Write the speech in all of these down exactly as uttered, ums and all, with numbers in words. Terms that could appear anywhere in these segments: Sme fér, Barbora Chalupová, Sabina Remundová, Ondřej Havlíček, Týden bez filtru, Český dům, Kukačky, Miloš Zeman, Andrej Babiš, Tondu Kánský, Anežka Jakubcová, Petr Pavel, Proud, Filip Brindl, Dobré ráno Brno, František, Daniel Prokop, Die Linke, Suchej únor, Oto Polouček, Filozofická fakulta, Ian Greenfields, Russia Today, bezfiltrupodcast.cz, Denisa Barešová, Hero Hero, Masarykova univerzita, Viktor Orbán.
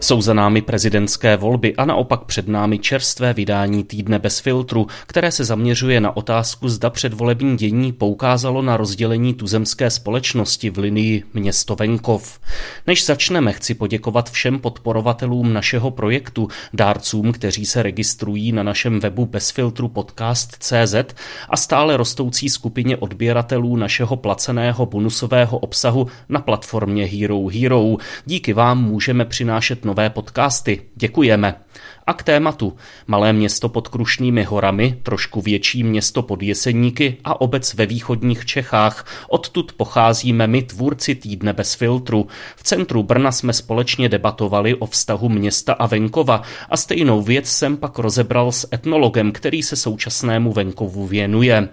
Jsou za námi prezidentské volby a naopak před námi čerstvé vydání Týdne bez filtru, které se zaměřuje na otázku, zda předvolební dění poukázalo na rozdělení tuzemské společnosti v linii město-venkov. Než začneme, chci poděkovat všem podporovatelům našeho projektu, dárcům, kteří se registrují na našem webu bezfiltrupodcast tečka cé zet a stále rostoucí skupině odběratelů našeho placeného bonusového obsahu na platformě Hero Hero. Díky vám můžeme přinášet nové podcasty. Děkujeme. A k tématu. Malé město pod Krušnými horami, trošku větší město pod Jeseníky a obec ve východních Čechách. Odtud pocházíme my, tvůrci Týdne bez filtru. V centru Brna jsme společně debatovali o vztahu města a venkova a stejnou věc jsem pak rozebral s etnologem, který se současnému venkovu věnuje.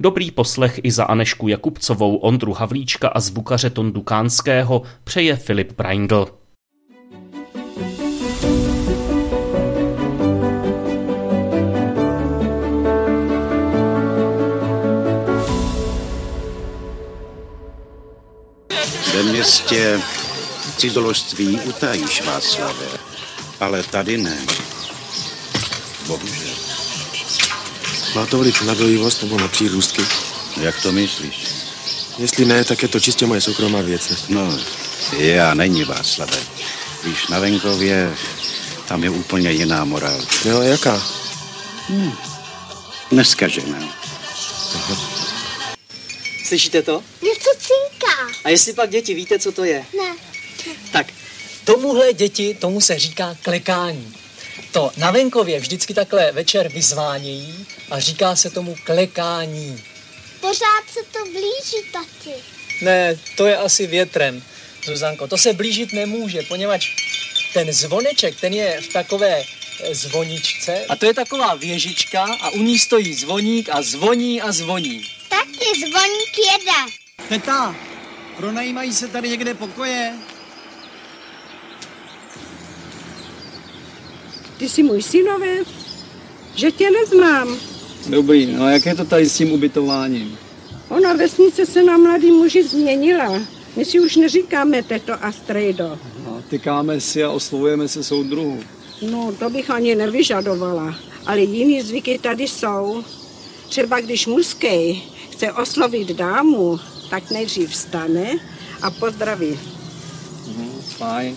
Dobrý poslech i za Anežku Jakubcovou, Ondru Havlíčka a zvukaře Tondu Kánského přeje Filip Brindl. Ve městě cizoložství utajíš, Václave, ale tady ne. Bohužel. Má to vliv na dojivost nebo na přírůstky? Jak to myslíš? Jestli ne, tak je to čistě moje soukromá věc. Ne? No, já není, Václave. Víš, na venkově tam je úplně jiná morálka. Jo, jaká? Hmm. Neskažená. Aha. Slyšíte to? Něco cinká. A jestli pak děti víte, co to je? Ne. Tak, tomuhle děti, tomu se říká klekání. To na venkově vždycky takhle večer vyzvánějí a říká se tomu klekání. Pořád se to blíží, tati. Ne, to je asi větrem, Zuzanko. To se blížit nemůže, poněvadž ten zvoneček, ten je v takové zvoničce. A to je taková věžička a u ní stojí zvoník a zvoní a zvoní. Taky zvoník jede. Teta, pronajímají se tady někde pokoje? Ty jsi můj synovec, že tě neznám. Dobrý, no jak je to tady s tím ubytováním? Ona vesnice se na mladý muži změnila. My si už neříkáme teto a strejdo. No, tykáme si a oslovujeme se soudruhu. No, to bych ani nevyžadovala, ale jiný zvyky tady jsou. Třeba když mužský chce oslovit dámu, tak nejdřív vstane a pozdraví. Mm, fajn.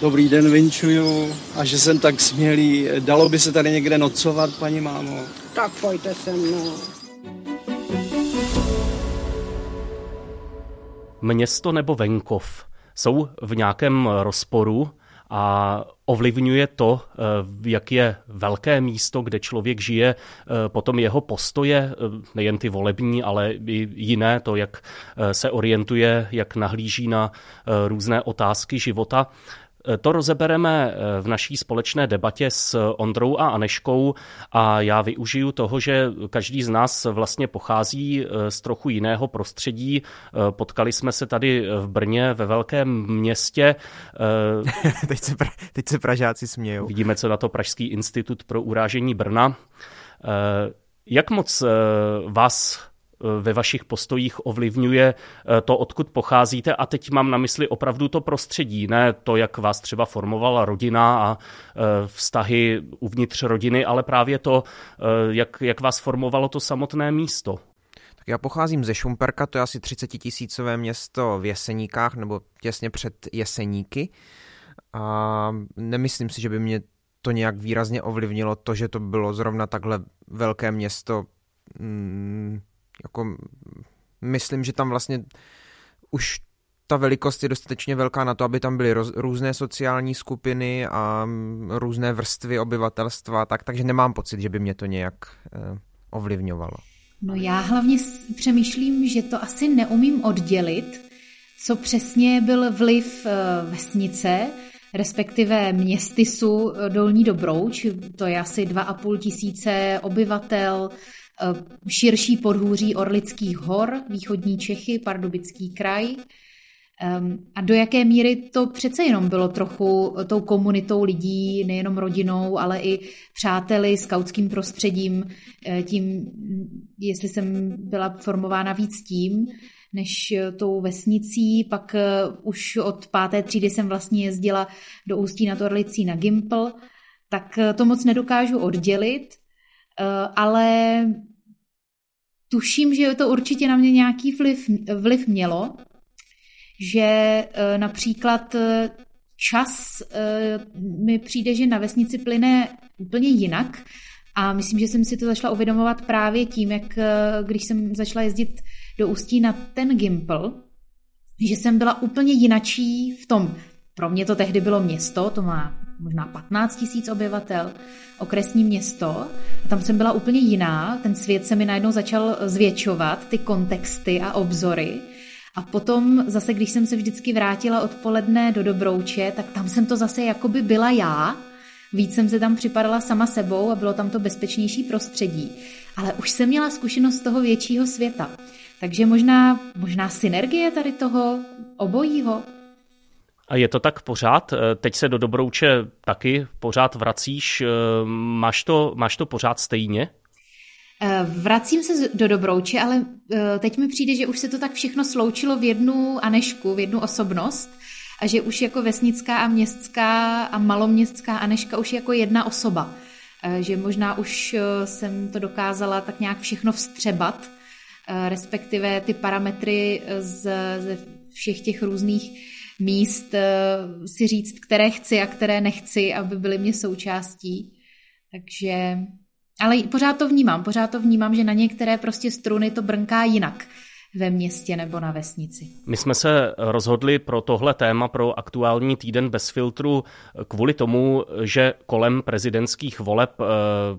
Dobrý den, vinčuju. A že jsem tak smělý, dalo by se tady někde nocovat, paní mámo? Tak pojďte se mnou. Město nebo venkov jsou v nějakém rozporu a ovlivňuje to, jak je velké místo, kde člověk žije, potom jeho postoje, nejen ty volební, ale i jiné, to, jak se orientuje, jak nahlíží na různé otázky života. To rozebereme v naší společné debatě s Ondrou a Anežkou a já využiju toho, že každý z nás vlastně pochází z trochu jiného prostředí. Potkali jsme se tady v Brně, ve velkém městě. Teď se, pra, teď se Pražáci smějou. Vidíme, co na to Pražský institut pro urážení Brna. Jak moc vás ve vašich postojích ovlivňuje to, odkud pocházíte, a teď mám na mysli opravdu to prostředí, ne to, jak vás třeba formovala rodina a vztahy uvnitř rodiny, ale právě to, jak, jak vás formovalo to samotné místo. Tak já pocházím ze Šumperka, to je asi třicetitisícové město v Jeseníkách, nebo těsně před Jeseníky, a nemyslím si, že by mě to nějak výrazně ovlivnilo to, že to bylo zrovna takhle velké město. hmm. Jako, myslím, že tam vlastně už ta velikost je dostatečně velká na to, aby tam byly roz, různé sociální skupiny a různé vrstvy obyvatelstva, tak, takže nemám pocit, že by mě to nějak eh, ovlivňovalo. No já hlavně přemýšlím, že to asi neumím oddělit, co přesně byl vliv vesnice, respektive městysu Dolní Dobrouč, to je asi dva a půl tisíce obyvatel, širší podhůří Orlických hor, východní Čechy, Pardubický kraj, A do jaké míry to přece jenom bylo trochu tou komunitou lidí, nejenom rodinou, ale i přáteli, skautským prostředím, tím, jestli jsem byla formována víc tím, než tou vesnicí. Pak už od páté třídy jsem vlastně jezdila do Ústí nad Orlicí na Gimpl, tak to moc nedokážu oddělit, ale tuším, že to určitě na mě nějaký vliv, vliv mělo, že například čas mi přijde, že na vesnici plyne úplně jinak a myslím, že jsem si to začala uvědomovat právě tím, jak když jsem začala jezdit do Ústí na ten Gimpl, že jsem byla úplně jinačí v tom, pro mě to tehdy bylo město, to má možná patnáct tisíc obyvatel, okresní město, a tam jsem byla úplně jiná, ten svět se mi najednou začal zvětšovat, ty kontexty a obzory. A potom zase, když jsem se vždycky vrátila odpoledne do Dobrouče, tak tam jsem to zase jakoby byla já. Víc jsem se tam připadala sama sebou a bylo tam to bezpečnější prostředí. Ale už jsem měla zkušenost toho většího světa. Takže možná, možná synergie tady toho obojího. A je to tak pořád? Teď se do Dobrouče taky pořád vracíš. Máš to, máš to pořád stejně? Vracím se do Dobrouče, ale teď mi přijde, že už se to tak všechno sloučilo v jednu Anežku, v jednu osobnost a že už jako vesnická a městská a maloměstská Anežka už je jako jedna osoba. Že možná už jsem to dokázala tak nějak všechno vstřebat, respektive ty parametry ze všech těch různých míst si říct, které chci a které nechci, aby byly mě součástí. Takže... Ale pořád to vnímám, pořád to vnímám, že na některé prostě struny to brnká jinak ve městě nebo na vesnici. My jsme se rozhodli pro tohle téma, pro aktuální týden bez filtru, kvůli tomu, že kolem prezidentských voleb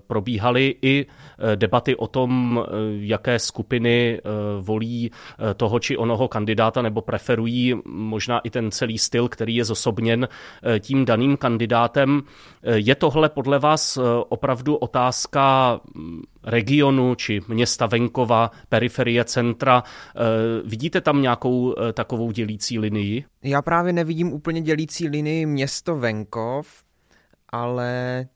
probíhaly i debaty o tom, jaké skupiny volí toho či onoho kandidáta nebo preferují možná i ten celý styl, který je zosobněn tím daným kandidátem. Je tohle podle vás opravdu otázka regionu či města venkova, periferie, centra? Vidíte tam nějakou takovou dělící linii? Já právě nevidím úplně dělící linii město venkov, ale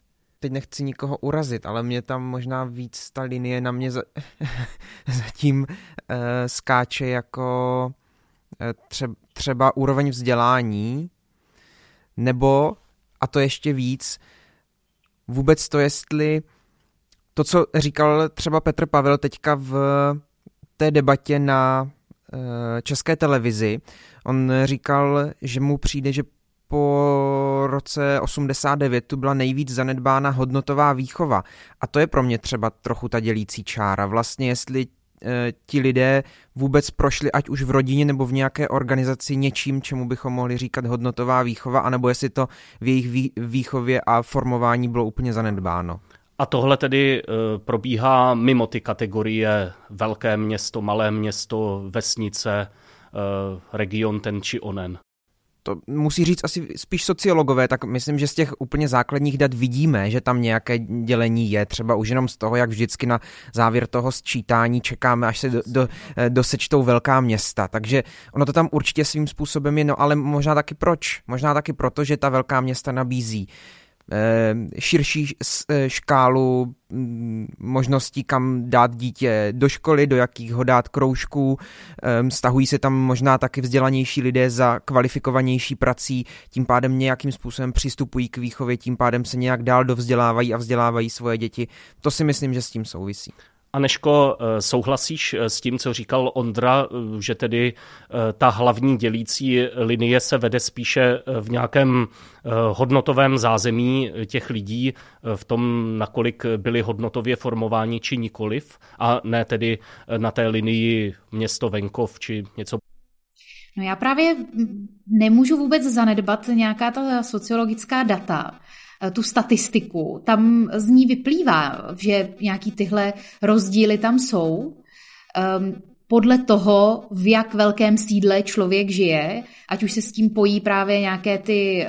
teď nechci nikoho urazit, ale mě tam možná víc ta linie na mě za... zatím uh, skáče jako tře- třeba úroveň vzdělání, nebo, a to ještě víc, vůbec to, jestli to, co říkal třeba Petr Pavel teďka v té debatě na e, České televizi, on říkal, že mu přijde, že po roce osmdesát devět tu byla nejvíc zanedbána hodnotová výchova. A to je pro mě třeba trochu ta dělící čára. Vlastně jestli e, ti lidé vůbec prošli, ať už v rodině nebo v nějaké organizaci, něčím, čemu bychom mohli říkat hodnotová výchova, anebo jestli to v jejich vý, výchově a formování bylo úplně zanedbáno. A tohle tedy probíhá mimo ty kategorie velké město, malé město, vesnice, region ten či onen. To musí říct asi spíš sociologové, tak myslím, že z těch úplně základních dat vidíme, že tam nějaké dělení je, třeba už jenom z toho, jak vždycky na závěr toho sčítání čekáme, až se do, do, dosečtou velká města. Takže ono to tam určitě svým způsobem je, no ale možná taky proč? Možná taky proto, že ta velká města nabízí širší škálu možností, kam dát dítě do školy, do jakých ho dát kroužků, stahují se tam možná taky vzdělanější lidé za kvalifikovanější prací, tím pádem nějakým způsobem přistupují k výchově, tím pádem se nějak dál dovzdělávají a vzdělávají svoje děti. To si myslím, že s tím souvisí. Anežko, souhlasíš s tím, co říkal Ondra, že tedy ta hlavní dělící linie se vede spíše v nějakém hodnotovém zázemí těch lidí, v tom, nakolik byli hodnotově formováni či nikoliv, a ne tedy na té linii město-venkov či něco? No já právě nemůžu vůbec zanedbat nějaká ta sociologická data, tu statistiku. Tam z ní vyplývá, že nějaký tyhle rozdíly tam jsou. Podle toho, v jak velkém sídle člověk žije, ať už se s tím pojí právě nějaké ty...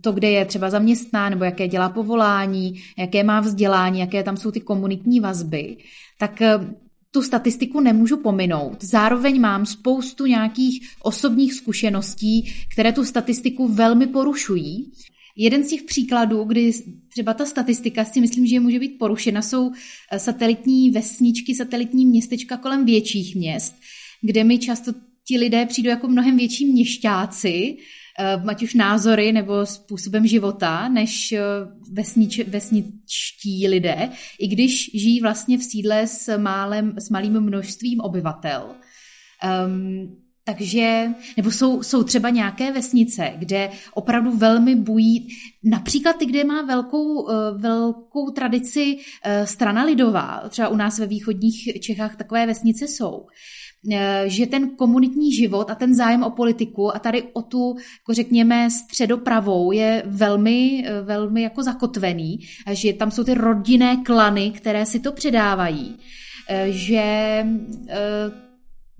to, kde je třeba zaměstná, nebo jaké dělá povolání, jaké má vzdělání, jaké tam jsou ty komunitní vazby, tak tu statistiku nemůžu pominout. Zároveň mám spoustu nějakých osobních zkušeností, které tu statistiku velmi porušují. Jeden z těch příkladů, kdy třeba ta statistika, si myslím, že může být porušena, jsou satelitní vesničky, satelitní městečka kolem větších měst, kde mi často ti lidé přijdou jako mnohem větší měšťáci, ať už názory nebo způsobem života, než vesnič, vesničtí lidé, i když žijí vlastně v sídle s, málem, s malým množstvím obyvatel. Um, takže, nebo jsou, jsou třeba nějaké vesnice, kde opravdu velmi bují, například ty, kde má velkou, velkou tradici strana lidová, třeba u nás ve východních Čechách takové vesnice jsou, že ten komunitní život a ten zájem o politiku a tady o tu, jako řekněme, středopravou je velmi, velmi jako zakotvený, že tam jsou ty rodinné klany, které si to předávají, že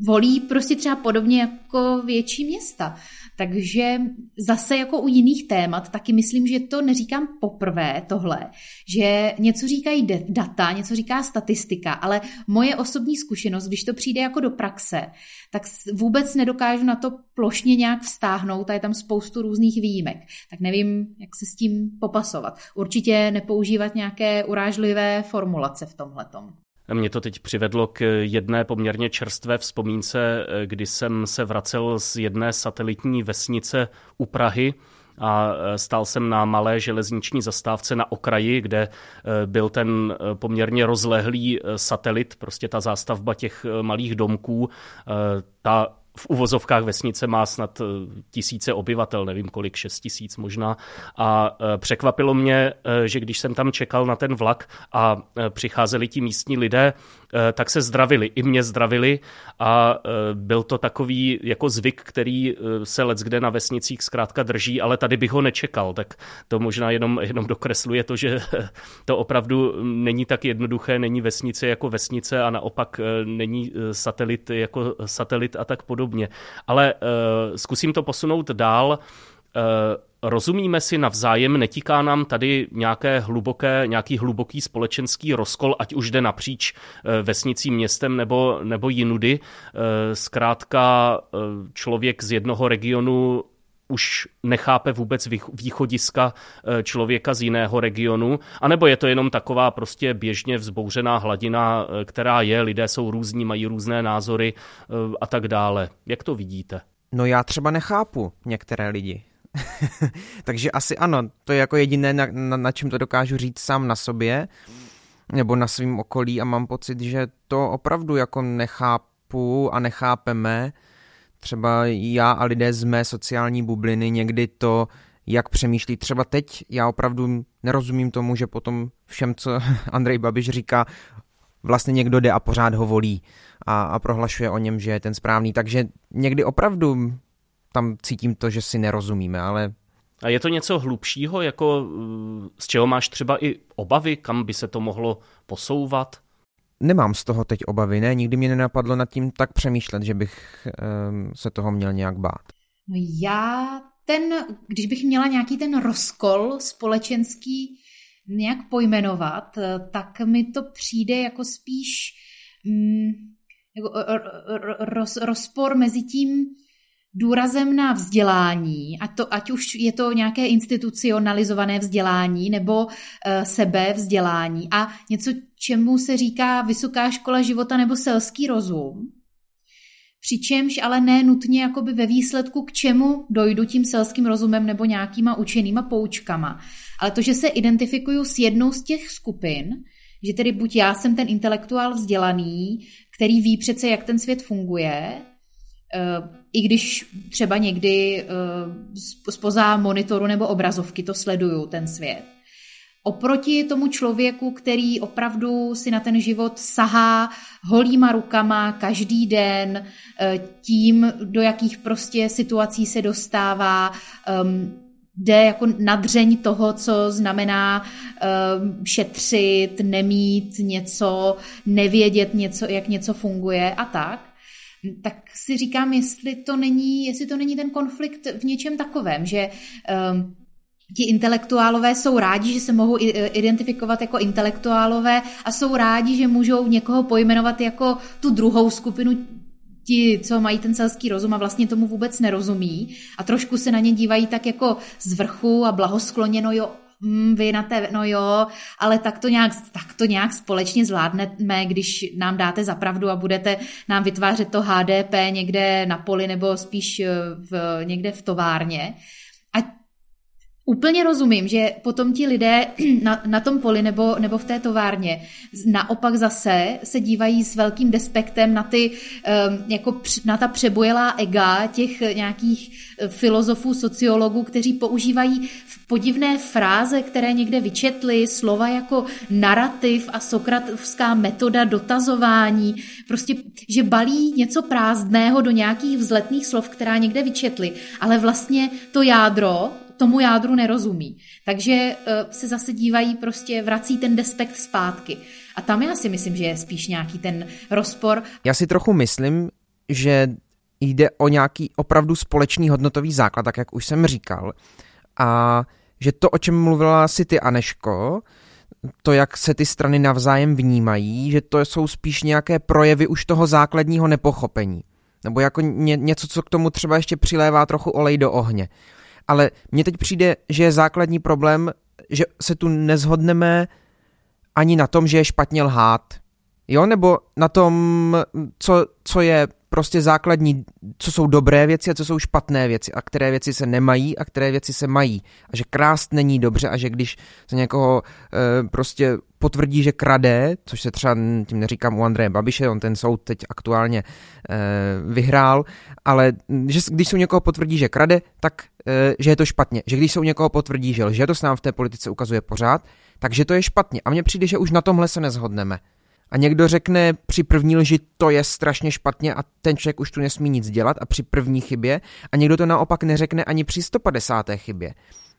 volí prostě třeba podobně jako větší města. Takže zase jako u jiných témat, taky myslím, že to neříkám poprvé tohle, že něco říkají data, něco říká statistika, ale moje osobní zkušenost, když to přijde jako do praxe, tak vůbec nedokážu na to plošně nějak vztáhnout a je tam spoustu různých výjimek. Tak nevím, jak se s tím popasovat. Určitě nepoužívat nějaké urážlivé formulace v tomhletom. Mě to teď přivedlo k jedné poměrně čerstvé vzpomínce, kdy jsem se vracel z jedné satelitní vesnice u Prahy a stál jsem na malé železniční zastávce na okraji, kde byl ten poměrně rozlehlý satelit, prostě ta zástavba těch malých domků, ta v uvozovkách vesnice má snad tisíce obyvatel, nevím kolik, šest tisíc možná. A překvapilo mě, že když jsem tam čekal na ten vlak a přicházeli ti místní lidé, tak se zdravili, i mě zdravili a byl to takový jako zvyk, který se leckde na vesnicích zkrátka drží, ale tady bych ho nečekal, tak to možná jenom, jenom dokresluje to, že to opravdu není tak jednoduché, není vesnice jako vesnice a naopak není satelit jako satelit a tak podobně. Ale zkusím to posunout dál. Rozumíme si navzájem, netíká nám tady nějaké hluboké, nějaký hluboký společenský rozkol, ať už jde napříč vesnicí, městem nebo, nebo jinudy. Zkrátka člověk z jednoho regionu už nechápe vůbec východiska člověka z jiného regionu, anebo je to jenom taková prostě běžně vzbouřená hladina, která je, lidé jsou různí, mají různé názory a tak dále. Jak to vidíte? No já třeba nechápu některé lidi. Takže asi ano, to je jako jediné, na, na, na čem to dokážu říct sám na sobě nebo na svém okolí a mám pocit, že to opravdu jako nechápu a nechápeme. Třeba já a lidé z mé sociální bubliny někdy to, jak přemýšlí. Třeba teď já opravdu nerozumím tomu, že potom všem, co Andrej Babiš říká, vlastně někdo jde a pořád ho volí a, a prohlašuje o něm, že je ten správný. Takže někdy opravdu tam cítím to, že si nerozumíme, ale... A je to něco hlubšího, jako z čeho máš třeba i obavy, kam by se to mohlo posouvat? Nemám z toho teď obavy, ne? Nikdy mě nenapadlo nad tím tak přemýšlet, že bych um, se toho měl nějak bát. No já ten, když bych měla nějaký ten rozkol společenský nějak pojmenovat, tak mi to přijde jako spíš mm, jako roz, rozpor mezi tím důrazem na vzdělání, a to, ať už je to nějaké institucionalizované vzdělání nebo e, sebevzdělání a něco, čemu se říká vysoká škola života nebo selský rozum, přičemž ale ne nutně jakoby ve výsledku, k čemu dojdu tím selským rozumem nebo nějakýma učenýma poučkama. Ale to, že se identifikuju s jednou z těch skupin, že tedy buď já jsem ten intelektuál vzdělaný, který ví přece, jak ten svět funguje, i když třeba někdy spoza monitoru nebo obrazovky to sleduju, ten svět. Oproti tomu člověku, který opravdu si na ten život sahá holýma rukama každý den, tím, do jakých prostě situací se dostává, jde jako na dřeň toho, co znamená šetřit, nemít něco, nevědět něco, jak něco funguje a tak. Tak si říkám, jestli to není, jestli to není ten konflikt v něčem takovém, že um, ti intelektuálové jsou rádi, že se mohou identifikovat jako intelektuálové a jsou rádi, že můžou někoho pojmenovat jako tu druhou skupinu, ti, co mají ten selský rozum a vlastně tomu vůbec nerozumí a trošku se na ně dívají tak jako z vrchu a blahoskloněno, jo, mm, vy na té, no jo, ale tak to, nějak, tak to nějak společně zvládneme, když nám dáte za pravdu a budete nám vytvářet to H D P někde na poli nebo spíš v, někde v továrně. A úplně rozumím, že potom ti lidé na, na tom poli nebo, nebo v té továrně naopak zase se dívají s velkým despektem na, ty, jako na ta přebujelá ega těch nějakých filozofů, sociologů, kteří používají podivné fráze, které někde vyčetli, slova jako narrativ a sokratovská metoda dotazování, prostě, že balí něco prázdného do nějakých vzletných slov, která někde vyčetli, ale vlastně to jádro tomu jádru nerozumí. Takže se zase dívají, prostě vrací ten despekt zpátky. A tam já si myslím, že je spíš nějaký ten rozpor. Já si trochu myslím, že jde o nějaký opravdu společný hodnotový základ, tak jak už jsem říkal. A že to, o čem mluvila si ty, Anežko, to, jak se ty strany navzájem vnímají, že to jsou spíš nějaké projevy už toho základního nepochopení. Nebo jako ně, něco, co k tomu třeba ještě přilévá trochu olej do ohně. Ale mně teď přijde, že je základní problém, že se tu nezhodneme ani na tom, že je špatně lhát. Jo, nebo na tom, co, co je prostě základní, co jsou dobré věci a co jsou špatné věci a které věci se nemají a které věci se mají. A že krást není dobře a že když se někoho e, prostě potvrdí, že krade, což se třeba, tím neříkám u Andreje Babiše, on ten soud teď aktuálně e, vyhrál, ale že když se u někoho potvrdí, že krade, tak e, že je to špatně. Že když se u někoho potvrdí, že lže, to se nám v té politice ukazuje pořád, takže to je špatně. A mně přijde, že už na tomhle se neshodneme. A někdo řekne při první lži, to je strašně špatně a ten člověk už tu nesmí nic dělat a při první chybě a někdo to naopak neřekne ani při sto padesáté chybě.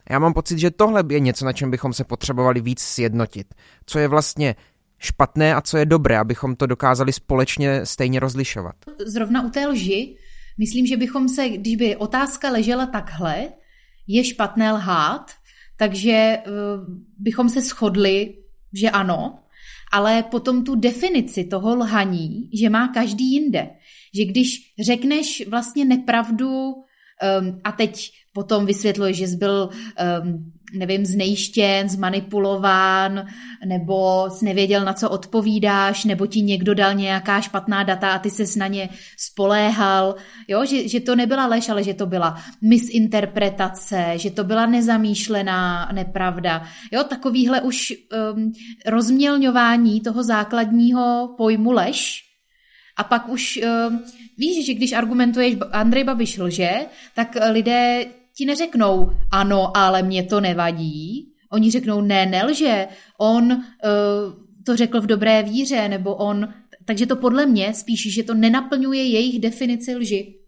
A já mám pocit, že tohle je něco, na čem bychom se potřebovali víc sjednotit. Co je vlastně špatné a co je dobré, abychom to dokázali společně stejně rozlišovat. Zrovna u té lži, myslím, že bychom se, když by otázka ležela takhle, je špatné lhát, takže bychom se shodli, že ano, ale potom tu definici toho lhaní, že má každý jinde. Že když řekneš vlastně nepravdu um, a teď potom vysvětluješ, že jsi byl, um, nevím, znejštěn, zmanipulován, nebo jsi nevěděl, na co odpovídáš, nebo ti někdo dal nějaká špatná data a ty ses na ně spoléhal. Jo? Že, že to nebyla lež, ale že to byla misinterpretace, že to byla nezamýšlená nepravda. Jo? Takovýhle už um, rozmělňování toho základního pojmu lež. A pak už um, víš, že když argumentuješ Andrej Babiš lže, tak lidé ti neřeknou ano, ale mě to nevadí. Oni řeknou ne, nelže, on uh, to řekl v dobré víře, nebo on... Takže to podle mě spíš, že to nenaplňuje jejich definici lži.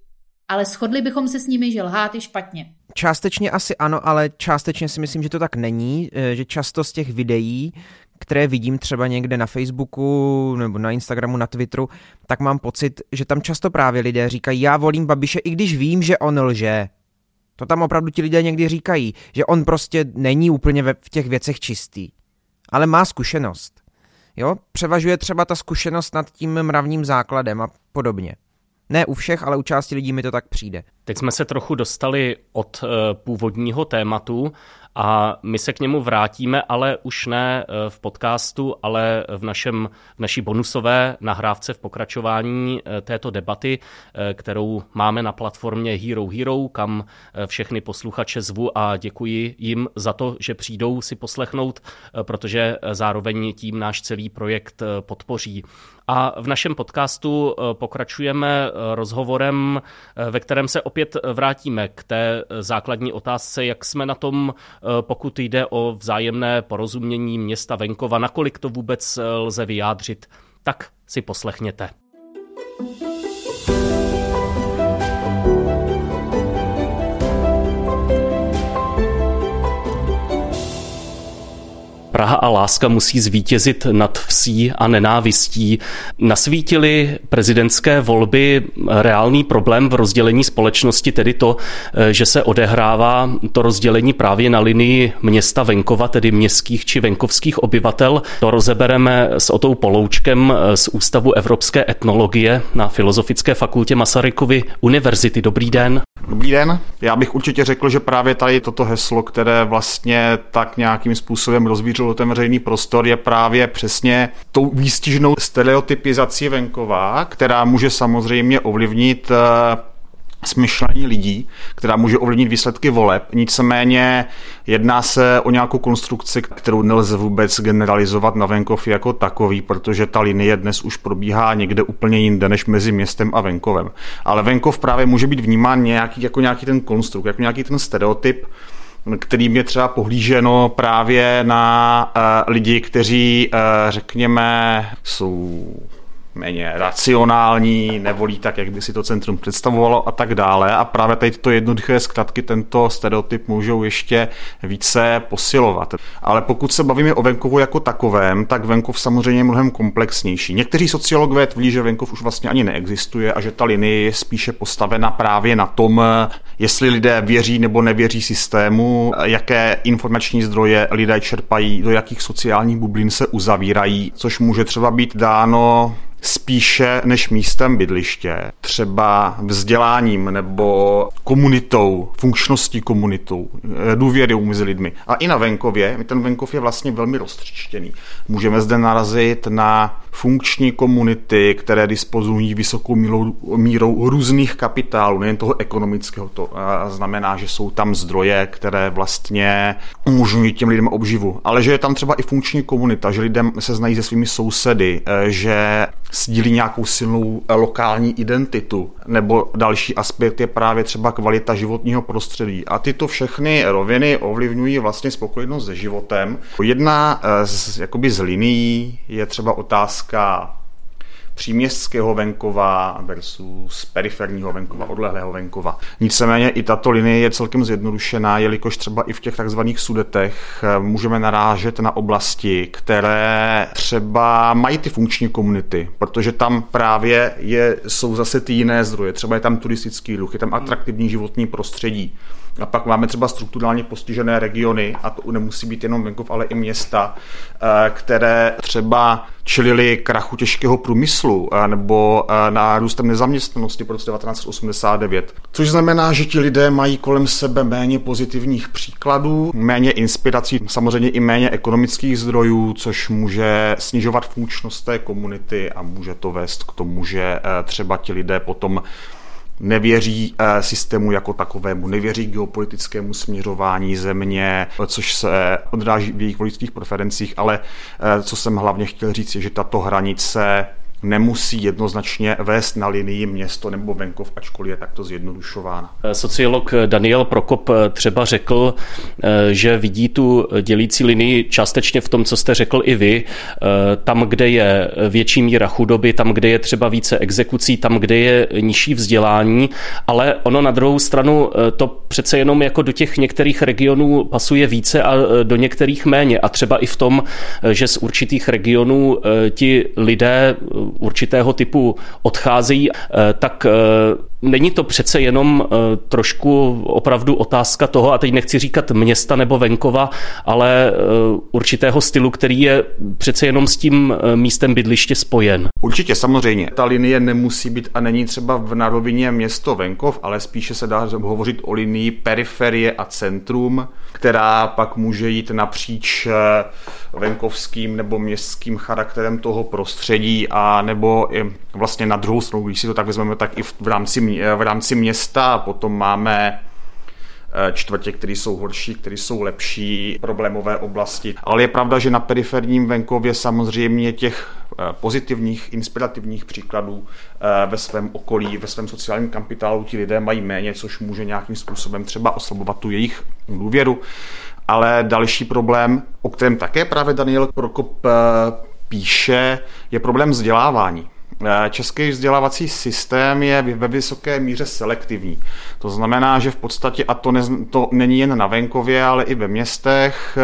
Ale shodli bychom se s nimi, že lhát je špatně. Částečně asi ano, ale částečně si myslím, že to tak není, že často z těch videí, které vidím třeba někde na Facebooku nebo na Instagramu, na Twitteru, tak mám pocit, že tam často právě lidé říkají, já volím Babiše, i když vím, že on lže. To tam opravdu ti lidé někdy říkají, že on prostě není úplně ve, v těch věcech čistý, ale má zkušenost. Jo? Převažuje třeba ta zkušenost nad tím mravním základem a podobně. Ne u všech, ale u části lidí mi to tak přijde. Teď jsme se trochu dostali od uh, původního tématu a my se k němu vrátíme, ale už ne uh, v podcastu, ale v, našem, v naší bonusové nahrávce v pokračování uh, této debaty, uh, kterou máme na platformě Hero Hero, kam uh, všechny posluchače zvu a děkuji jim za to, že přijdou si poslechnout, uh, protože zároveň tím náš celý projekt uh, podpoří. A v našem podcastu pokračujeme rozhovorem, ve kterém se opět vrátíme k té základní otázce, jak jsme na tom, pokud jde o vzájemné porozumění města venkova, nakolik to vůbec lze vyjádřit. Tak si poslechněte. Praha a láska musí zvítězit nad vsí a nenávistí. Nasvítily prezidentské volby reálný problém v rozdělení společnosti, tedy to, že se odehrává to rozdělení právě na linii města venkova, tedy městských či venkovských obyvatel. To rozebereme s Otou Poloučkem z Ústavu evropské etnologie na Filozofické fakultě Masarykovy univerzity. Dobrý den. Dobrý den. Já bych určitě řekl, že právě tady toto heslo, které vlastně tak nějakým způsobem rozvířilo ten veřejný prostor, je právě přesně tou výstižnou stereotypizací venkova, která může samozřejmě ovlivnit smyšlení lidí, která může ovlivnit výsledky voleb. Nicméně jedná se o nějakou konstrukci, kterou nelze vůbec generalizovat na venkov jako takový, protože ta linie dnes už probíhá někde úplně jinde než mezi městem a venkovem. Ale venkov právě může být vnímán nějaký, jako nějaký ten konstrukt, jako nějaký ten stereotyp, kterým je třeba pohlíženo právě na uh, lidi, kteří, uh, řekněme, jsou méně racionální, nevolí tak, jak by si to centrum představovalo a tak dále. A právě tady tyto jednoduché zkratky tento stereotyp můžou ještě více posilovat. Ale pokud se bavíme o venkovu jako takovém, tak venkov samozřejmě je mnohem komplexnější. Někteří sociologové tvrdí, že venkov už vlastně ani neexistuje a že ta linie je spíše postavena právě na tom, jestli lidé věří nebo nevěří systému, jaké informační zdroje lidé čerpají, do jakých sociálních bublin se uzavírají, což může třeba být dáno spíše než místem bydliště, třeba vzděláním nebo komunitou, funkčností komunitou, důvěrou mezi lidmi. A i na venkově, ten venkov je vlastně velmi roztříštěný. Můžeme zde narazit na funkční komunity, které dispozují vysokou mírou, mírou různých kapitálů, nejen toho ekonomického. To znamená, že jsou tam zdroje, které vlastně umožňují těm lidem obživu. Ale že je tam třeba i funkční komunita, že lidem se znají se svými sousedy, že sdílí nějakou silnou lokální identitu, nebo další aspekt je právě třeba kvalita životního prostředí. A tyto všechny roviny ovlivňují vlastně spokojenost se životem. Jedna z, jakoby z linií je třeba otázka příměstského venkova versus periferního venkova, odlehlého venkova. Nicméně i tato linie je celkem zjednodušená, jelikož třeba i v těch takzvaných sudetech můžeme narážet na oblasti, které třeba mají ty funkční komunity, protože tam právě je, jsou zase ty jiné zdroje, třeba je tam turistický ruch, je tam atraktivní životní prostředí. A pak máme třeba strukturálně postižené regiony, a to nemusí být jenom venkov, ale i města, které třeba čelili krachu těžkého průmyslu nebo nárůstem nezaměstnanosti po roce devatenáct osmdesát devět. Což znamená, že ti lidé mají kolem sebe méně pozitivních příkladů, méně inspirací, samozřejmě i méně ekonomických zdrojů, což může snižovat funkčnost té komunity a může to vést k tomu, že třeba ti lidé potom nevěří systému jako takovému, nevěří geopolitickému směřování země, což se odráží v jejich voličských preferencích, ale co jsem hlavně chtěl říct, je, že tato hranice nemusí jednoznačně vést na linii město nebo venkov, ačkoliv je takto zjednodušována. Sociolog Daniel Prokop třeba řekl, že vidí tu dělící linii částečně v tom, co jste řekl i vy. Tam, kde je větší míra chudoby, tam, kde je třeba více exekucí, tam, kde je nižší vzdělání, ale ono na druhou stranu to přece jenom jako do těch některých regionů pasuje více a do některých méně. A třeba i v tom, že z určitých regionů ti lidé určitého typu odcházejí, tak není to přece jenom trošku opravdu otázka toho, a teď nechci říkat města nebo venkova, ale určitého stylu, který je přece jenom s tím místem bydliště spojen. Určitě, samozřejmě. Ta linie nemusí být a není třeba v narovině město venkov, ale spíše se dá hovořit o linii periferie a centrum, která pak může jít napříč venkovským nebo městským charakterem toho prostředí a nebo i vlastně na druhou stranu, když si to tak vezmeme, tak i v rámci v rámci města, potom máme čtvrtě, které jsou horší, které jsou lepší, problémové oblasti. Ale je pravda, že na periferním venkově samozřejmě těch pozitivních, inspirativních příkladů ve svém okolí, ve svém sociálním kapitálu ti lidé mají méně, což může nějakým způsobem třeba oslabovat tu jejich důvěru. Ale další problém, o kterém také právě Daniel Prokop píše, je problém vzdělávání. Český vzdělávací systém je ve vysoké míře selektivní. To znamená, že v podstatě, a to, ne, to není jen na venkově, ale i ve městech,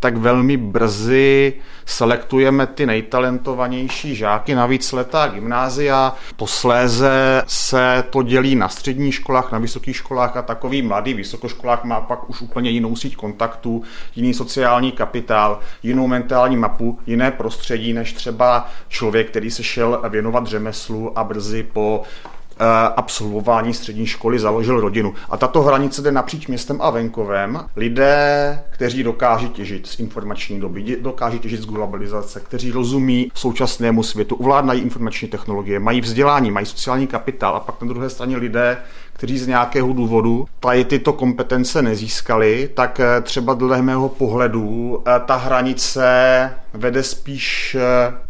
tak velmi brzy selektujeme ty nejtalentovanější žáky, navíc léta gymnázia. Posléze se to dělí na středních školách, na vysokých školách a takový mladý vysokoškolák má pak už úplně jinou síť kontaktů, jiný sociální kapitál, jinou mentální mapu, jiné prostředí než třeba člověk, který se šel věnovat řemeslu a brzy po absolvování střední školy založil rodinu. A tato hranice jde napříč městem a venkovem. Lidé, kteří dokáží těžit z informační doby, dokáží těžit z globalizace, kteří rozumí současnému světu, ovládají informační technologie, mají vzdělání, mají sociální kapitál a pak na druhé straně lidé, kteří z nějakého důvodu tady tyto kompetence nezískali, tak třeba dle mého pohledu ta hranice vede spíš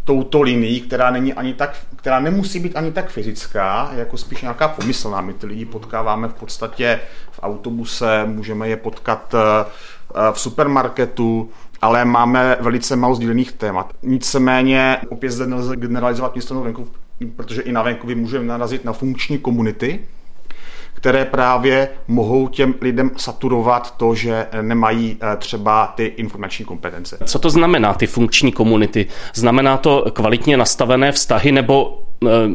touto linií, která není ani tak, která nemusí být ani tak fyzická, jako spíš nějaká pomyslná. My ty lidi potkáváme v podstatě v autobuse, můžeme je potkat v supermarketu, ale máme velice málo sdílených témat. Nicméně opět zde nelze generalizovat město venkov, protože i na venkově můžeme narazit na funkční komunity, které právě mohou těm lidem saturovat to, že nemají třeba ty informační kompetence. Co to znamená ty funkční komunity? Znamená to kvalitně nastavené vztahy nebo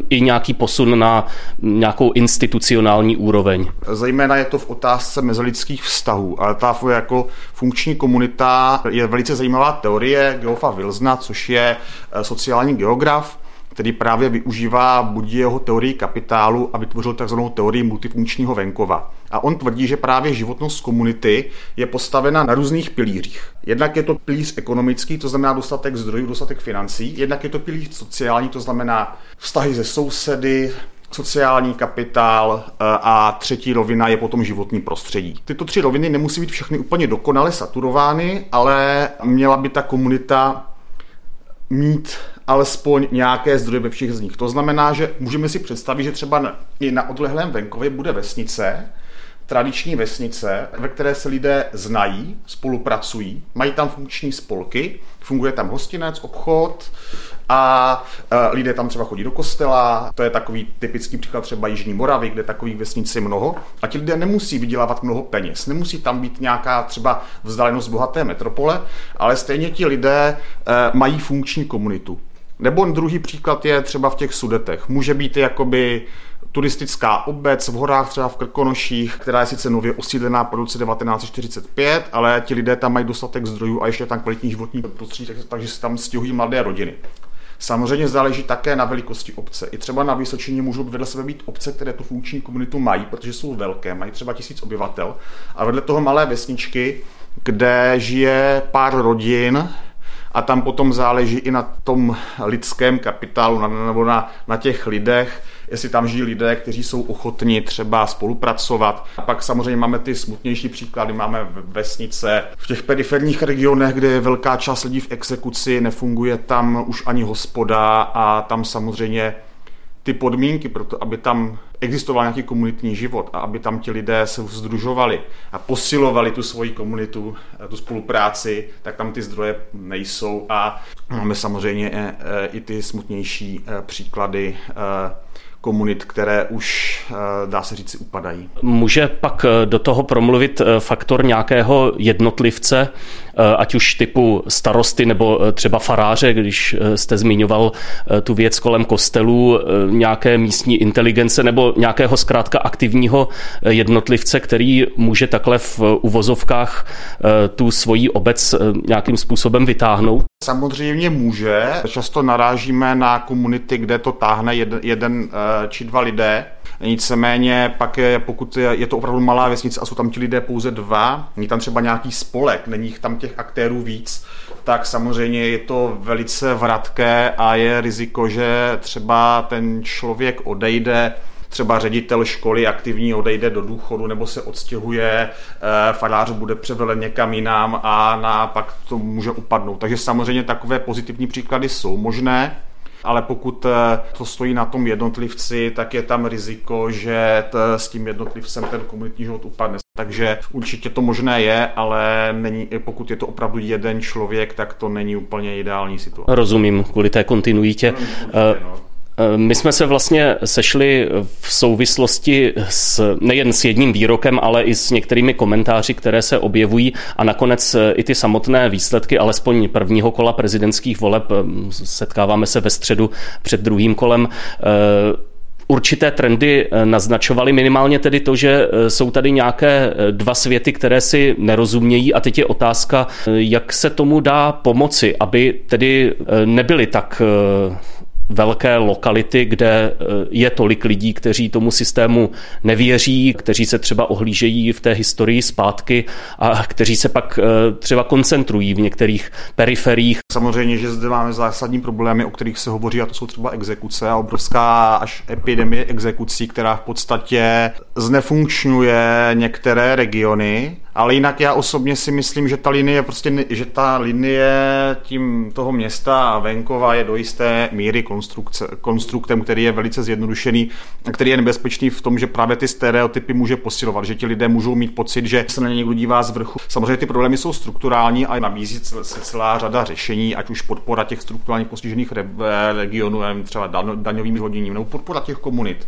i nějaký posun na nějakou institucionální úroveň? Zejména je to v otázce mezilidských vztahů, ale ta jako funkční komunita je velice zajímavá teorie Geoffa Vilzna, což je sociální geograf, který právě využívá Budíjeho teorii kapitálu a vytvořil takzvanou teorii multifunkčního venkova. A on tvrdí, že právě životnost komunity je postavena na různých pilířích. Jednak je to pilíř ekonomický, to znamená dostatek zdrojů, dostatek financí, jednak je to pilíř sociální, to znamená vztahy se sousedy, sociální kapitál a třetí rovina je potom životní prostředí. Tyto tři roviny nemusí být všechny úplně dokonale saturovány, ale měla by ta komunita mít alespoň nějaké zdroje ve všech z nich. To znamená, že můžeme si představit, že třeba i na odlehlém venkově bude vesnice, tradiční vesnice, ve které se lidé znají, spolupracují, mají tam funkční spolky, funguje tam hostinec, obchod a lidé tam třeba chodí do kostela. To je takový typický příklad třeba Jižní Moravy, kde takových vesnic je mnoho a ti lidé nemusí vydělávat mnoho peněz. Nemusí tam být nějaká třeba vzdálenost bohaté metropole, ale stejně ti lidé mají funkční komunitu. Nebo druhý příklad je třeba v těch Sudetech. Může být jakoby turistická obec v horách, třeba v Krkonoších, která je sice nově osídlená po roce devatenáct set čtyřicet pět, ale ti lidé tam mají dostatek zdrojů a ještě je tam kvalitní životní prostředí, takže se tam stěhují mladé rodiny. Samozřejmě záleží také na velikosti obce. I třeba na Vysočině můžou vedle sebe být obce, které tu funkční komunitu mají, protože jsou velké, mají třeba tisíc obyvatel, a vedle toho malé vesničky, kde žije pár rodin. A tam potom záleží i na tom lidském kapitálu, na, nebo na, na těch lidech, jestli tam žijí lidé, kteří jsou ochotni třeba spolupracovat. A pak samozřejmě máme ty smutnější příklady, máme vesnice v těch periferních regionech, kde je velká část lidí v exekuci, nefunguje tam už ani hospoda a tam samozřejmě ty podmínky pro to, aby tam existoval nějaký komunitní život a aby tam ti lidé se sdružovali a posilovali tu svoji komunitu, tu spolupráci, tak tam ty zdroje nejsou. A máme samozřejmě i ty smutnější příklady komunit, které už, dá se říct, upadají. Může pak do toho promluvit faktor nějakého jednotlivce, ať už typu starosty nebo třeba faráře, když jste zmiňoval tu věc kolem kostelů, nějaké místní inteligence nebo nějakého zkrátka aktivního jednotlivce, který může takhle v uvozovkách tu svoji obec nějakým způsobem vytáhnout? Samozřejmě může. Často narážíme na komunity, kde to táhne jeden, jeden či dva lidé. Nicméně pak je, pokud je, je to opravdu malá vesnice a jsou tam ti lidé pouze dva, není tam třeba nějaký spolek, není tam těch aktérů víc, tak samozřejmě je to velice vratké a je riziko, že třeba ten člověk odejde, třeba ředitel školy aktivní odejde do důchodu nebo se odstěhuje, farář bude převelen někam jinam a na, pak to může upadnout. Takže samozřejmě takové pozitivní příklady jsou možné, ale pokud to stojí na tom jednotlivci, tak je tam riziko, že t- s tím jednotlivcem ten komunitní život upadne. Takže určitě to možné je, ale není, pokud je to opravdu jeden člověk, tak to není úplně ideální situace. Rozumím, kvůli té kontinuitě. No, My jsme se vlastně sešli v souvislosti s, nejen s jedním výrokem, ale i s některými komentáři, které se objevují a nakonec i ty samotné výsledky, alespoň prvního kola prezidentských voleb, setkáváme se ve středu před druhým kolem, určité trendy naznačovaly, minimálně tedy to, že jsou tady nějaké dva světy, které si nerozumějí, a teď je otázka, jak se tomu dá pomoci, aby tedy nebyly tak velké lokality, kde je tolik lidí, kteří tomu systému nevěří, kteří se třeba ohlížejí v té historii zpátky a kteří se pak třeba koncentrují v některých periferiích. Samozřejmě, že zde máme zásadní problémy, o kterých se hovoří, a to jsou třeba exekuce a obrovská až epidemie exekucí, která v podstatě znefunkčňuje některé regiony. Ale jinak já osobně si myslím, že ta linie prostě, že ta linie tím toho města a venkova je do jisté míry konstruktem, který je velice zjednodušený, který je nebezpečný v tom, že právě ty stereotypy může posilovat, že ti lidé můžou mít pocit, že se na ně někdo dívá z vrchu. Samozřejmě ty problémy jsou strukturální a nabízí se celá řada řešení, ať už podpora těch strukturálně postižených regionů, třeba daňovým zvýhodněním, nebo podpora těch komunit.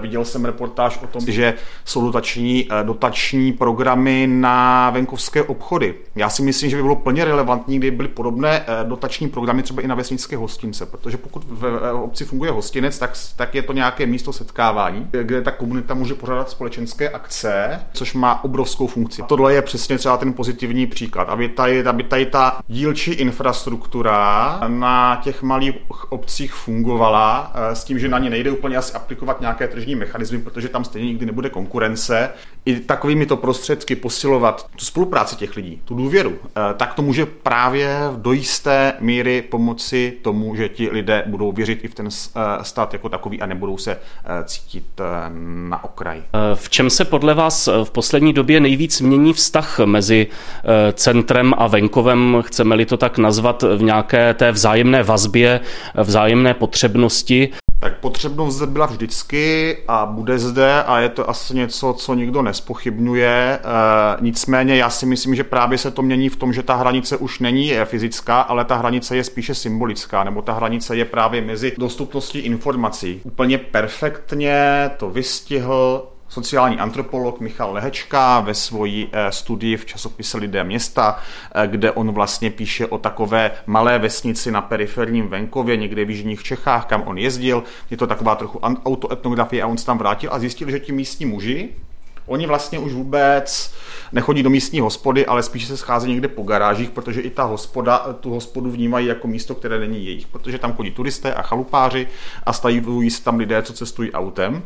Viděl jsem reportáž o tom, že jsou dotační, dotační programy na venkovské obchody. Já si myslím, že by bylo plně relevantní, kdyby byly podobné dotační programy třeba i na vesnické hostince, protože pokud v obci funguje hostinec, tak, tak je to nějaké místo setkávání, kde ta komunita může pořádat společenské akce, což má obrovskou funkci. Tohle je přesně třeba ten pozitivní příklad, aby tady, aby tady ta dílčí infrastruktura na těch malých obcích fungovala s tím, že na ně nejde úplně asi aplikovat nějaké tržní mechanismy, protože tam stejně nikdy nebude konkurence. I takovými to prostředky posilovat tu spolupráci těch lidí, tu důvěru, tak to může právě do jisté míry pomoci tomu, že ti lidé budou věřit i v ten stát jako takový a nebudou se cítit na okraji. V čem se podle vás v poslední době nejvíc mění vztah mezi centrem a venkovem, chceme-li to tak nazvat, v nějaké té vzájemné vazbě, vzájemné potřebnosti? Tak potřebnost zde byla vždycky a bude zde a je to asi něco, co nikdo nespochybňuje. E, nicméně já si myslím, že právě se to mění v tom, že ta hranice už není fyzická, ale ta hranice je spíše symbolická, nebo ta hranice je právě mezi dostupností informací. Úplně perfektně to vystihl sociální antropolog Michal Lehečka ve svojí studii v časopise Lidé města, kde on vlastně píše o takové malé vesnici na periferním venkově, někde v jižních Čechách, kam on jezdil. Je to taková trochu autoetnografie a on se tam vrátil a zjistil, že ti místní muži, oni vlastně už vůbec nechodí do místní hospody, ale spíše se schází někde po garážích, protože i ta hospoda, tu hospodu vnímají jako místo, které není jejich, protože tam chodí turisté a chalupáři a stavují se tam lidé, co cestují autem,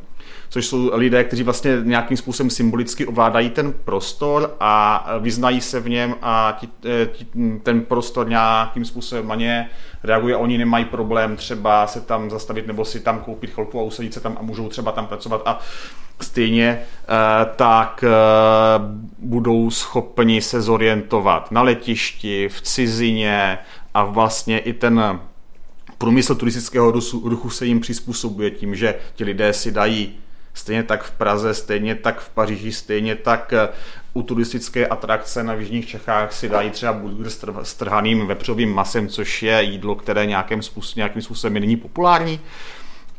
což jsou lidé, kteří vlastně nějakým způsobem symbolicky ovládají ten prostor a vyznají se v něm a ti, ti, ten prostor nějakým způsobem na ně reaguje. Oni nemají problém třeba se tam zastavit nebo si tam koupit chalupu a usadit se tam a můžou třeba tam pracovat a stejně tak budou schopni se zorientovat na letišti, v cizině a vlastně i ten průmysl turistického ruchu se jim přizpůsobuje tím, že ti lidé si dají stejně tak v Praze, stejně tak v Paříži, stejně tak u turistické atrakce na jižních Čechách si dají třeba burger s trhaným vepřovým masem, což je jídlo, které nějakým způsobem, nějakým způsobem není populární.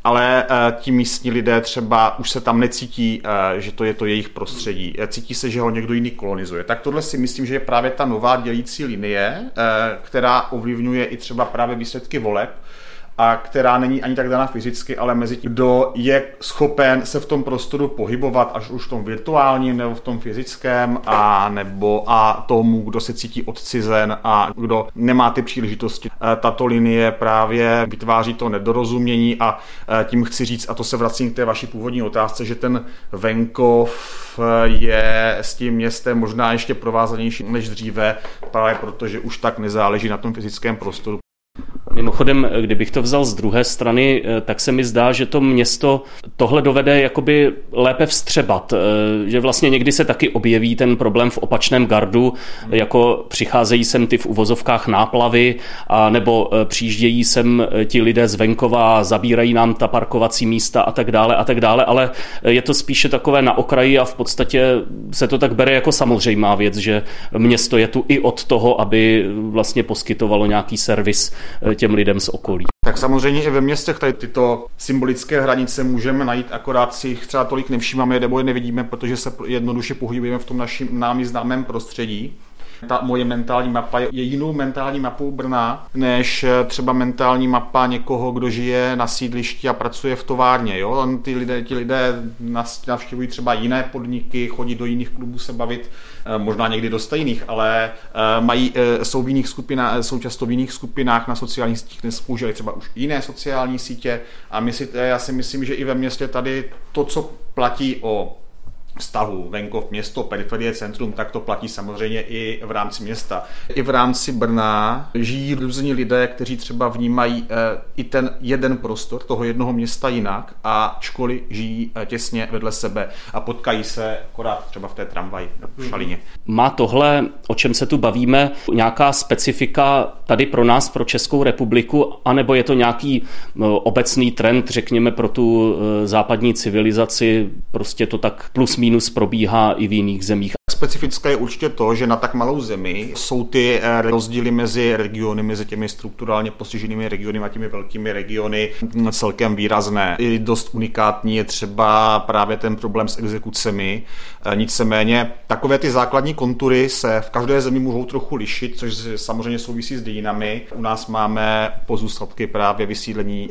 Ale ti místní lidé třeba už se tam necítí, že to je to jejich prostředí. Cítí se, že ho někdo jiný kolonizuje. Tak tohle si myslím, že je právě ta nová dělící linie, která ovlivňuje i třeba právě výsledky voleb a která není ani tak daná fyzicky, ale mezi tím, kdo je schopen se v tom prostoru pohybovat, až už v tom virtuálním nebo v tom fyzickém, a nebo a tomu, kdo se cítí odcizen a kdo nemá ty příležitosti. Tato linie právě vytváří to nedorozumění a tím chci říct, a to se vracím k té vaší původní otázce, že ten venkov je s tím městem možná ještě provázanější než dříve, právě protože už tak nezáleží na tom fyzickém prostoru. Mimochodem, kdybych to vzal z druhé strany, tak se mi zdá, že to město tohle dovede jakoby lépe vstřebat, že vlastně někdy se taky objeví ten problém v opačném gardu, jako přicházejí sem ty v uvozovkách náplavy, a nebo přijíždějí sem ti lidé z venkova, zabírají nám ta parkovací místa a tak dále a tak dále, ale je to spíše takové na okraji a v podstatě se to tak bere jako samozřejmá věc, že město je tu i od toho, aby vlastně poskytovalo nějaký servis těm lidem z okolí. Tak samozřejmě i ve městech tady tyto symbolické hranice můžeme najít, akorát si jich třeba tolik nevšímáme nebo je nevidíme, protože se jednoduše pohybujeme v tom našim námi známém prostředí. Ta moje mentální mapa je jinou mentální mapou Brna, než třeba mentální mapa někoho, kdo žije na sídlišti a pracuje v továrně. Jo? Ty lidé, ti lidé navštěvují třeba jiné podniky, chodí do jiných klubů se bavit, možná někdy do stejných, ale mají, jsou, v jiných skupinách, jsou často v jiných skupinách na sociálních sítích, dnes používají třeba už jiné sociální sítě. A my si, já si myslím, že i ve městě tady to, co platí o vztahu venkov, město, periferie, centrum, tak to platí samozřejmě i v rámci města. I v rámci Brna žijí různí lidé, kteří třeba vnímají i ten jeden prostor toho jednoho města jinak a školy žijí těsně vedle sebe a potkají se akorát třeba v té tramvaji v Šalině. Má tohle, o čem se tu bavíme, nějaká specifika tady pro nás, pro Českou republiku, anebo je to nějaký obecný trend, řekněme, pro tu západní civilizaci, prostě to tak plus minus probíhá i v jiných zemích? Specifické je určitě to, že na tak malou zemi jsou ty rozdíly mezi regiony, mezi těmi strukturálně postiženými regiony a těmi velkými regiony celkem výrazné. I dost unikátní je třeba právě ten problém s exekucemi. Nicméně takové ty základní kontury se v každé zemi můžou trochu lišit, což samozřejmě souvisí s dějinami. U nás máme pozůstatky právě vysídlení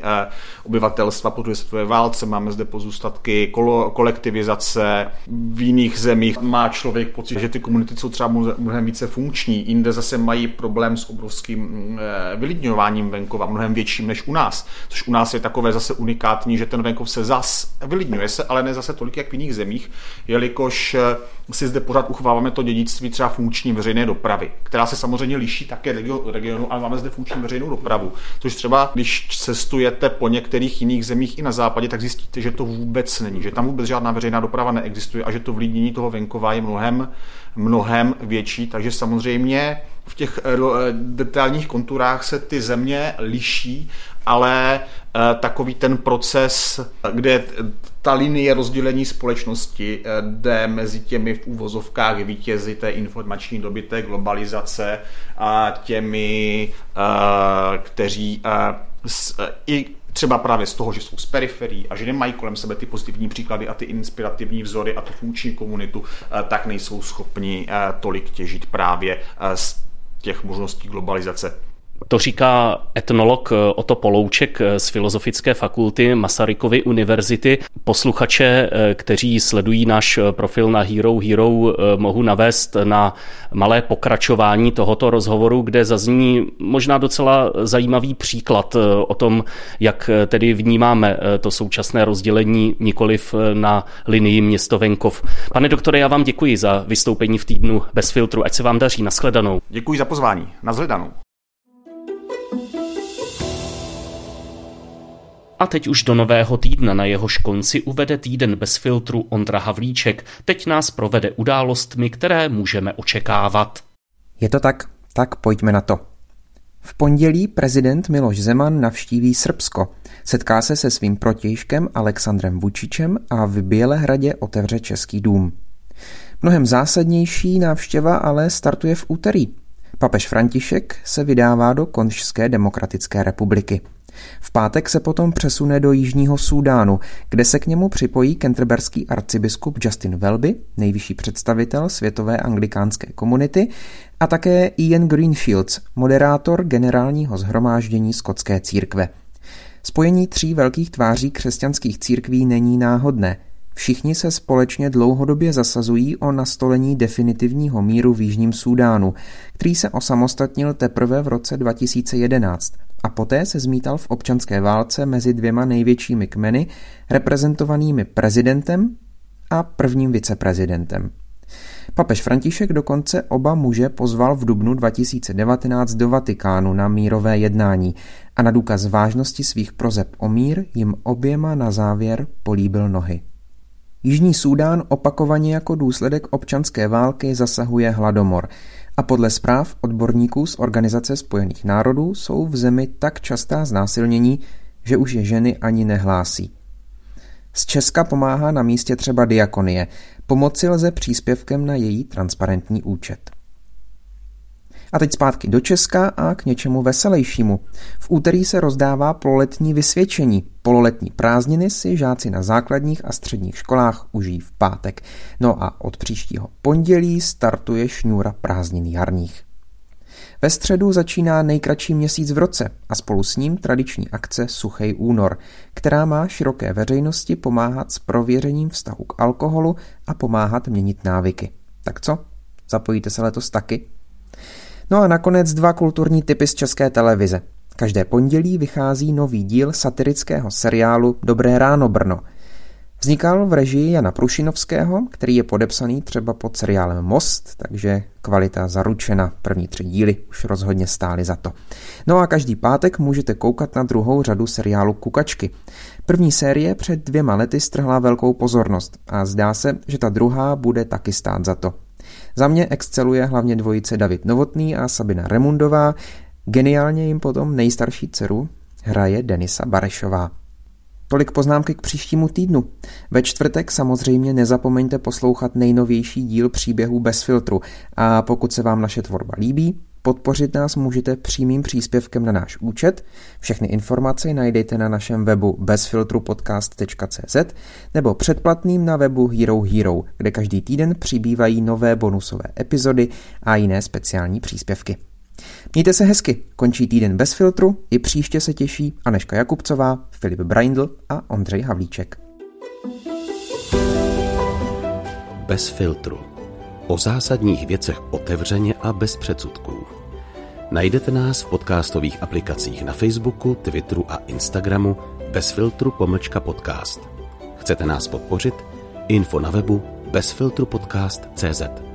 obyvatelstva po druhé světové válce, máme zde pozůstatky kolo, kolektivizace. V jiných zemích má člověk pocit, že ty komunity jsou třeba mnohem více funkční, jinde zase mají problém s obrovským vylidňováním venkova, mnohem větším než u nás, což u nás je takové zase unikátní, že ten venkov se zas vylidňuje se, ale ne zase tolik, jak v jiných zemích, jelikož si zde pořád uchováváme to dědictví třeba funkční veřejné dopravy, která se samozřejmě liší také regionu, ale máme zde funkční veřejnou dopravu, což třeba, když cestujete po některých jiných zemích i na západě, tak zjistíte, že to vůbec není, že tam vůbec žádná veřejná doprava neexistuje a že to vlídnění toho venkova je mnohem, mnohem větší, takže samozřejmě v těch detailních konturách se ty země liší, ale takový ten proces, kde ta linie rozdělení společnosti jde mezi těmi v úvozovkách vítězi té informační doby, té globalizace a těmi, kteří i třeba právě z toho, že jsou z periferií a že nemají kolem sebe ty pozitivní příklady a ty inspirativní vzory a tu funkční komunitu, tak nejsou schopni tolik těžit právě z těch možností globalizace. To říká etnolog Oto Polouček z Filozofické fakulty Masarykovy univerzity. Posluchače, kteří sledují náš profil na Hero Hero, mohu navést na malé pokračování tohoto rozhovoru, kde zazní možná docela zajímavý příklad o tom, jak tedy vnímáme to současné rozdělení nikoliv na linii město-venkov. Pane doktore, já vám děkuji za vystoupení v Týdnu bez filtru. Ať se vám daří. Nashledanou. Děkuji za pozvání. Nashledanou. A teď už do nového týdne, na jehož konci uvede Týden bez filtru Ondra Havlíček. Teď nás provede událostmi, které můžeme očekávat. Je to tak? Tak pojďme na to. V pondělí prezident Miloš Zeman navštíví Srbsko. Setká se se svým protějškem Aleksandrem Vučičem a v Bělehradě otevře Český dům. Mnohem zásadnější návštěva ale startuje v úterý. Papež František se vydává do Konžské demokratické republiky. V pátek se potom přesune do Jižního Súdánu, kde se k němu připojí canterberský arcibiskup Justin Welby, nejvyšší představitel světové anglikánské komunity, a také Ian Greenfields, moderátor generálního shromáždění skotské církve. Spojení tří velkých tváří křesťanských církví není náhodné. Všichni se společně dlouhodobě zasazují o nastolení definitivního míru v Jižním Súdánu, který se osamostatnil teprve v roce dva tisíce jedenáct. A poté se zmítal v občanské válce mezi dvěma největšími kmeny, reprezentovanými prezidentem a prvním viceprezidentem. Papež František dokonce oba muže pozval v dubnu dva tisíce devatenáct do Vatikánu na mírové jednání a na důkaz vážnosti svých proseb o mír jim oběma na závěr políbil nohy. Jižní Súdán opakovaně jako důsledek občanské války zasahuje hladomor. A podle zpráv odborníků z Organizace spojených národů jsou v zemi tak častá znásilnění, že už je ženy ani nehlásí. Z Česka pomáhá na místě třeba diakonie. Pomoci lze příspěvkem na její transparentní účet. A teď zpátky do Česka a k něčemu veselejšímu. V úterý se rozdává pololetní vysvědčení. Pololetní prázdniny si žáci na základních a středních školách užijí v pátek. No a od příštího pondělí startuje šňůra prázdnin jarních. Ve středu začíná nejkratší měsíc v roce a spolu s ním tradiční akce Suchej únor, která má široké veřejnosti pomáhat s prověřením vztahu k alkoholu a pomáhat měnit návyky. Tak co? Zapojíte se letos taky? No a nakonec dva kulturní tipy z České televize. Každé pondělí vychází nový díl satirického seriálu Dobré ráno Brno. Vznikal v režii Jana Prušinovského, který je podepsaný třeba pod seriálem Most, takže kvalita zaručena. První tři díly už rozhodně stály za to. No a každý pátek můžete koukat na druhou řadu seriálu Kukačky. První série před dvěma lety strhla velkou pozornost a zdá se, že ta druhá bude taky stát za to. Za mě exceluje hlavně dvojice David Novotný a Sabina Remundová, geniálně jim potom nejstarší dceru hraje Denisa Barešová. Tolik poznámky k příštímu týdnu. Ve čtvrtek samozřejmě nezapomeňte poslouchat nejnovější díl příběhů bez filtru a pokud se vám naše tvorba líbí, podpořit nás můžete přímým příspěvkem na náš účet. Všechny informace najdete na našem webu bezfiltrupodcast tečka cé zet nebo předplatným na webu Hero Hero, kde každý týden přibývají nové bonusové epizody a jiné speciální příspěvky. Mějte se hezky, končí týden bez filtru, i příště se těší Anežka Jakubcová, Filip Brindl a Ondřej Havlíček. Bez filtru. O zásadních věcech otevřeně a bez předsudků. Najdete nás v podcastových aplikacích na Facebooku, Twitteru a Instagramu bezfiltru pomlčka podcast. Chcete nás podpořit? Info na webu bezfiltrupodcast tečka cé zet.